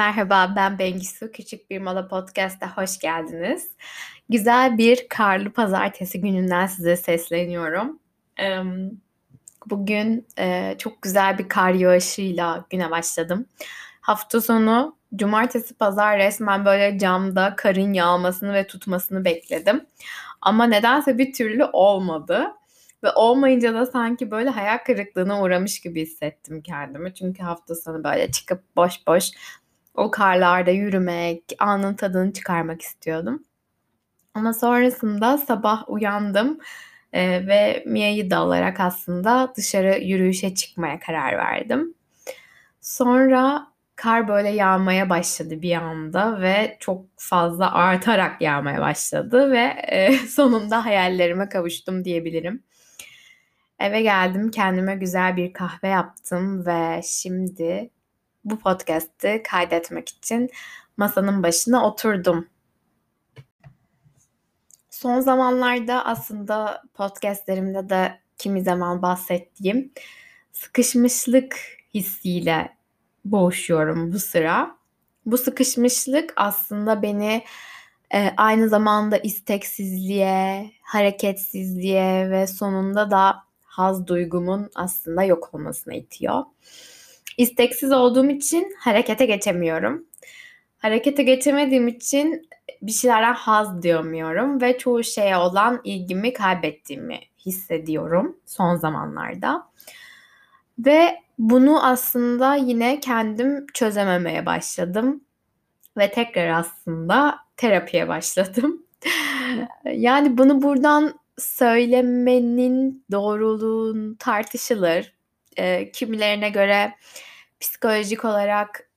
Merhaba, ben Bengisu. Küçük Bir Mola Podcast'a hoş geldiniz. Güzel bir karlı pazartesi gününden size sesleniyorum. Bugün çok güzel bir kar yağışıyla güne başladım. Hafta sonu, cumartesi, pazar resmen böyle camda karın yağmasını ve tutmasını bekledim. Ama nedense bir türlü olmadı. Ve olmayınca da sanki böyle hayal kırıklığına uğramış gibi hissettim kendimi. Çünkü hafta sonu böyle çıkıp boş boş o karlarda yürümek, anın tadını çıkarmak istiyordum. Ama sonrasında sabah uyandım ve Mia'yı da alarak aslında dışarı yürüyüşe çıkmaya karar verdim. Sonra kar böyle yağmaya başladı bir anda ve çok fazla artarak yağmaya başladı ve sonunda hayallerime kavuştum diyebilirim. Eve geldim, kendime güzel bir kahve yaptım ve şimdi bu podcast'ı kaydetmek için masanın başına oturdum. Son zamanlarda aslında podcastlerimde de kimi zaman bahsettiğim sıkışmışlık hissiyle boğuşuyorum bu sıra. Bu sıkışmışlık aslında beni aynı zamanda isteksizliğe, hareketsizliğe ve sonunda da haz duygumun aslında yok olmasına itiyor. İsteksiz olduğum için harekete geçemiyorum. Harekete geçemediğim için bir şeylerden haz duyamıyorum ve çoğu şeye olan ilgimi kaybettiğimi hissediyorum son zamanlarda. Ve bunu aslında yine kendim çözememeye başladım ve tekrar aslında terapiye başladım. Yani bunu buradan söylemenin doğruluğu tartışılır. Kimilerine göre psikolojik olarak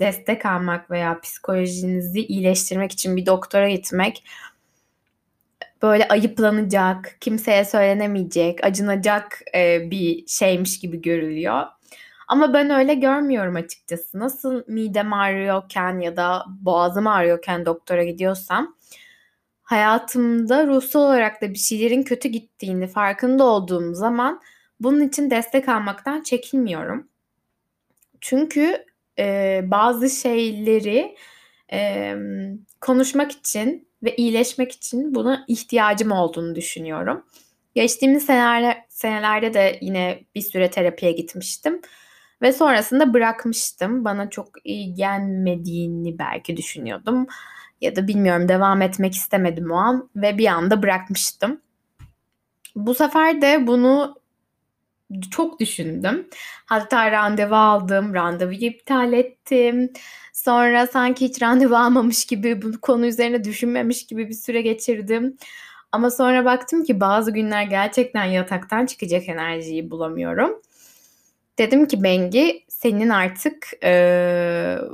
destek almak veya psikolojinizi iyileştirmek için bir doktora gitmek böyle ayıplanacak, kimseye söylenemeyecek, acınacak bir şeymiş gibi görülüyor. Ama ben öyle görmüyorum açıkçası. Nasıl midem ağrıyorken ya da boğazım ağrıyorken doktora gidiyorsam, hayatımda ruhsal olarak da bir şeylerin kötü gittiğini farkında olduğum zaman bunun için destek almaktan çekinmiyorum. Çünkü bazı şeyleri konuşmak için ve iyileşmek için buna ihtiyacım olduğunu düşünüyorum. Geçtiğimiz senelerde de yine bir süre terapiye gitmiştim. Ve sonrasında bırakmıştım. Bana çok iyi gelmediğini belki düşünüyordum. Ya da bilmiyorum, devam etmek istemedim o an ve bir anda bırakmıştım. Bu sefer de bunu çok düşündüm. Hatta randevu aldım, randevuyu iptal ettim. Sonra sanki hiç randevu almamış gibi, bu konu üzerine düşünmemiş gibi bir süre geçirdim. Ama sonra baktım ki bazı günler gerçekten yataktan çıkacak enerjiyi bulamıyorum. Dedim ki Bengi, senin artık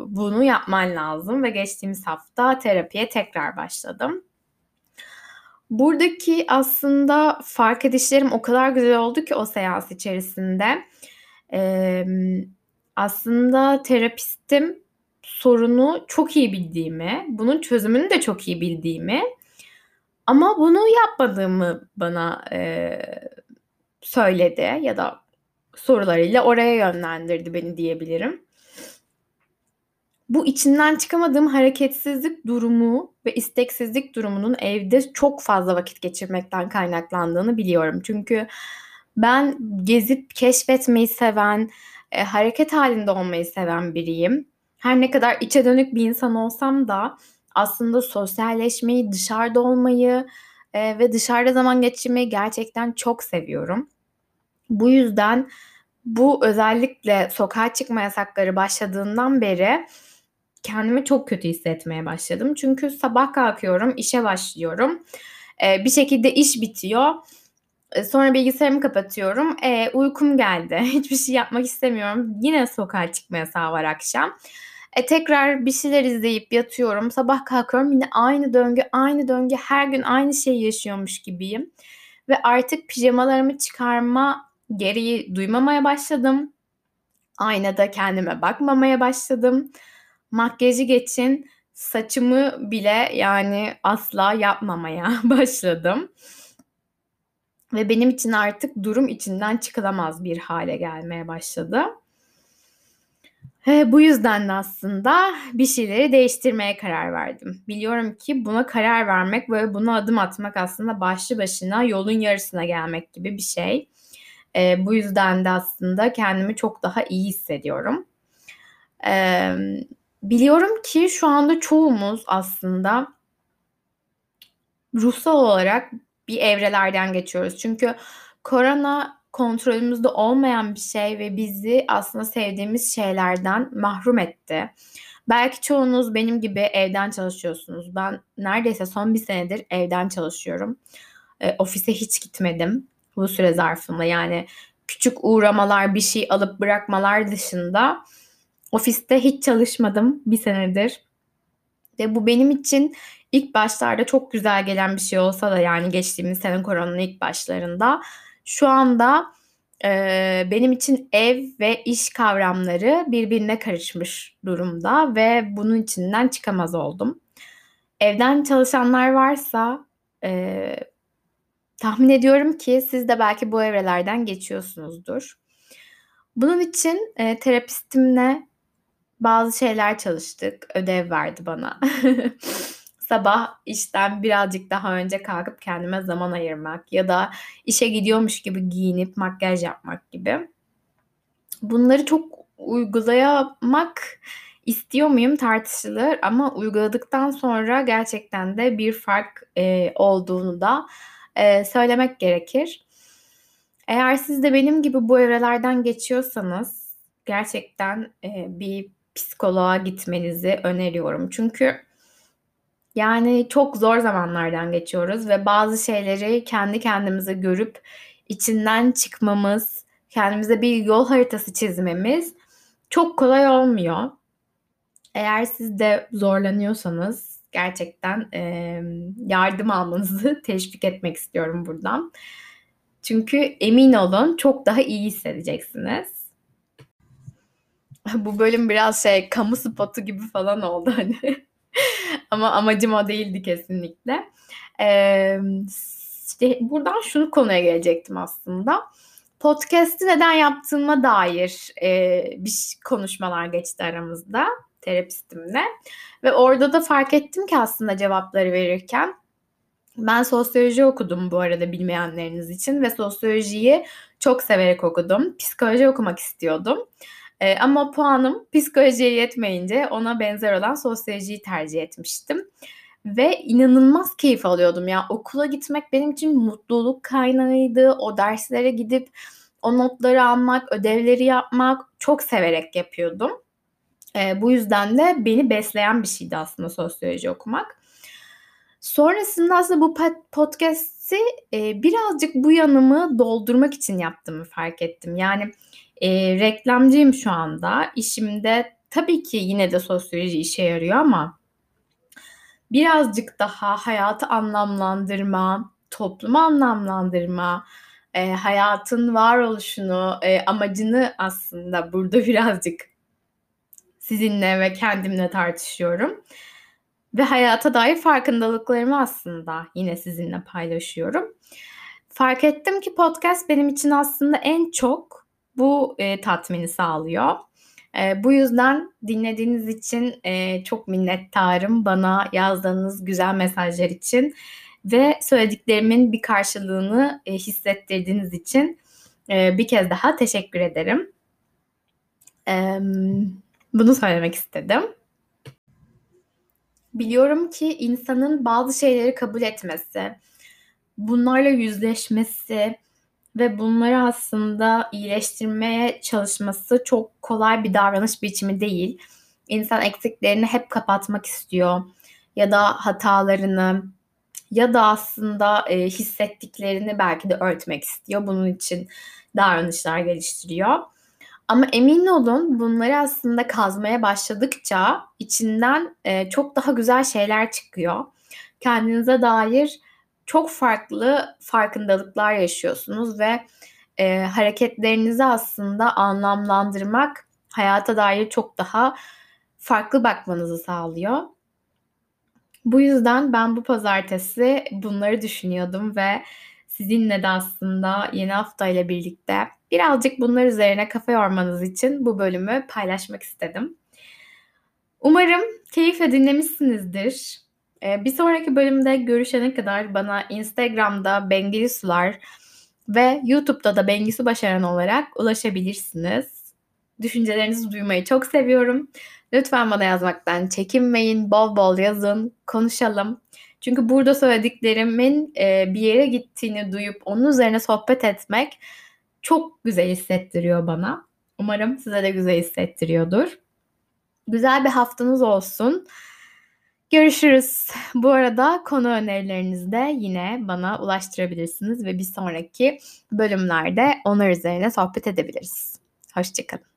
bunu yapman lazım ve geçtiğimiz hafta terapiye tekrar başladım. Buradaki aslında fark edişlerim o kadar güzel oldu ki o seans içerisinde. Aslında terapistim sorunu çok iyi bildiğimi, bunun çözümünü de çok iyi bildiğimi ama bunu yapmadığımı bana söyledi ya da sorularıyla oraya yönlendirdi beni diyebilirim. Bu içinden çıkamadığım hareketsizlik durumu ve isteksizlik durumunun evde çok fazla vakit geçirmekten kaynaklandığını biliyorum. Çünkü ben gezip keşfetmeyi seven, hareket halinde olmayı seven biriyim. Her ne kadar içe dönük bir insan olsam da aslında sosyalleşmeyi, dışarıda olmayı ve dışarıda zaman geçirmeyi gerçekten çok seviyorum. Bu yüzden bu özellikle sokağa çıkma yasakları başladığından beri kendimi çok kötü hissetmeye başladım. Çünkü sabah kalkıyorum, işe başlıyorum. Bir şekilde iş bitiyor. Sonra bilgisayarımı kapatıyorum. Uykum geldi. Hiçbir şey yapmak istemiyorum. Yine sokağa çıkma yasağı var akşam. Tekrar bir şeyler izleyip yatıyorum. Sabah kalkıyorum. Yine aynı döngü. Her gün aynı şeyi yaşıyormuş gibiyim. Ve artık pijamalarımı çıkarma gereği duymamaya başladım. Aynada kendime bakmamaya başladım. Makyajı geçin, saçımı bile yani asla yapmamaya başladım. Ve benim için artık durum içinden çıkılamaz bir hale gelmeye başladı. Bu yüzden de aslında bir şeyleri değiştirmeye karar verdim. Biliyorum ki buna karar vermek ve buna adım atmak aslında başlı başına yolun yarısına gelmek gibi bir şey. Bu yüzden de aslında kendimi çok daha iyi hissediyorum. Biliyorum ki şu anda çoğumuz aslında ruhsal olarak bir evrelerden geçiyoruz. Çünkü korona kontrolümüzde olmayan bir şey ve bizi aslında sevdiğimiz şeylerden mahrum etti. Belki çoğunuz benim gibi evden çalışıyorsunuz. Ben neredeyse son bir senedir evden çalışıyorum. Ofise hiç gitmedim bu süre zarfında. Yani küçük uğramalar, bir şey alıp bırakmalar dışında ofiste hiç çalışmadım bir senedir. Ve bu benim için ilk başlarda çok güzel gelen bir şey olsa da, yani geçtiğimiz sene koronanın ilk başlarında, şu anda benim için ev ve iş kavramları birbirine karışmış durumda ve bunun içinden çıkamaz oldum. Evden çalışanlar varsa tahmin ediyorum ki siz de belki bu evrelerden geçiyorsunuzdur. Bunun için terapistimle bazı şeyler çalıştık. Ödev verdi bana. Sabah işten birazcık daha önce kalkıp kendime zaman ayırmak ya da işe gidiyormuş gibi giyinip makyaj yapmak gibi. Bunları çok uygulamak istiyor muyum tartışılır ama uyguladıktan sonra gerçekten de bir fark olduğunu da söylemek gerekir. Eğer siz de benim gibi bu evrelerden geçiyorsanız gerçekten bir psikoloğa gitmenizi öneriyorum. Çünkü yani çok zor zamanlardan geçiyoruz ve bazı şeyleri kendi kendimize görüp içinden çıkmamız, kendimize bir yol haritası çizmemiz çok kolay olmuyor. Eğer siz de zorlanıyorsanız gerçekten yardım almanızı teşvik etmek istiyorum buradan. Çünkü emin olun çok daha iyi hissedeceksiniz. Bu bölüm biraz kamu spotu gibi falan oldu hani. Ama amacım o değildi kesinlikle. İşte buradan şunu konuya gelecektim aslında. Podcast'i neden yaptığıma dair konuşmalar geçti aramızda terapistimle. Ve orada da fark ettim ki aslında cevapları verirken, ben sosyoloji okudum bu arada bilmeyenleriniz için ve sosyolojiyi çok severek okudum. Psikoloji okumak istiyordum. Ama puanım psikolojiye yetmeyince ona benzer olan sosyolojiyi tercih etmiştim. Ve inanılmaz keyif alıyordum. Yani okula gitmek benim için mutluluk kaynağıydı. O derslere gidip o notları almak, ödevleri yapmak çok severek yapıyordum. Bu yüzden de beni besleyen bir şeydi aslında sosyoloji okumak. Sonrasında aslında bu podcast'i birazcık bu yanımı doldurmak için yaptığımı fark ettim. Yani reklamcıyım şu anda. İşimde tabii ki yine de sosyoloji işe yarıyor ama birazcık daha hayatı anlamlandırma, toplumu anlamlandırma, hayatın varoluşunu, amacını aslında burada birazcık sizinle ve kendimle tartışıyorum. Ve hayata dair farkındalıklarımı aslında yine sizinle paylaşıyorum. Fark ettim ki podcast benim için aslında en çok bu tatmini sağlıyor. Bu yüzden dinlediğiniz için çok minnettarım, bana yazdığınız güzel mesajlar için ve söylediklerimin bir karşılığını hissettirdiğiniz için bir kez daha teşekkür ederim. Bunu söylemek istedim. Biliyorum ki insanın bazı şeyleri kabul etmesi, bunlarla yüzleşmesi ve bunları aslında iyileştirmeye çalışması çok kolay bir davranış biçimi değil. İnsan eksiklerini hep kapatmak istiyor ya da hatalarını ya da aslında hissettiklerini belki de örtmek istiyor. Bunun için davranışlar geliştiriyor. Ama emin olun bunları aslında kazmaya başladıkça içinden çok daha güzel şeyler çıkıyor. Kendinize dair çok farklı farkındalıklar yaşıyorsunuz ve hareketlerinizi aslında anlamlandırmak hayata dair çok daha farklı bakmanızı sağlıyor. Bu yüzden ben bu pazartesi bunları düşünüyordum ve sizinle de aslında yeni haftayla birlikte birazcık bunlar üzerine kafa yormanız için bu bölümü paylaşmak istedim. Umarım keyifle dinlemişsinizdir. Bir sonraki bölümde görüşene kadar bana Instagram'da Bengisular ve YouTube'da da Bengisu Başaran olarak ulaşabilirsiniz. Düşüncelerinizi duymayı çok seviyorum. Lütfen bana yazmaktan çekinmeyin, bol bol yazın, konuşalım. Çünkü burada söylediklerimin bir yere gittiğini duyup onun üzerine sohbet etmek çok güzel hissettiriyor bana. Umarım size de güzel hissettiriyordur. Güzel bir haftanız olsun. Görüşürüz. Bu arada konu önerilerinizi de yine bana ulaştırabilirsiniz ve bir sonraki bölümlerde onlar üzerine sohbet edebiliriz. Hoşçakalın.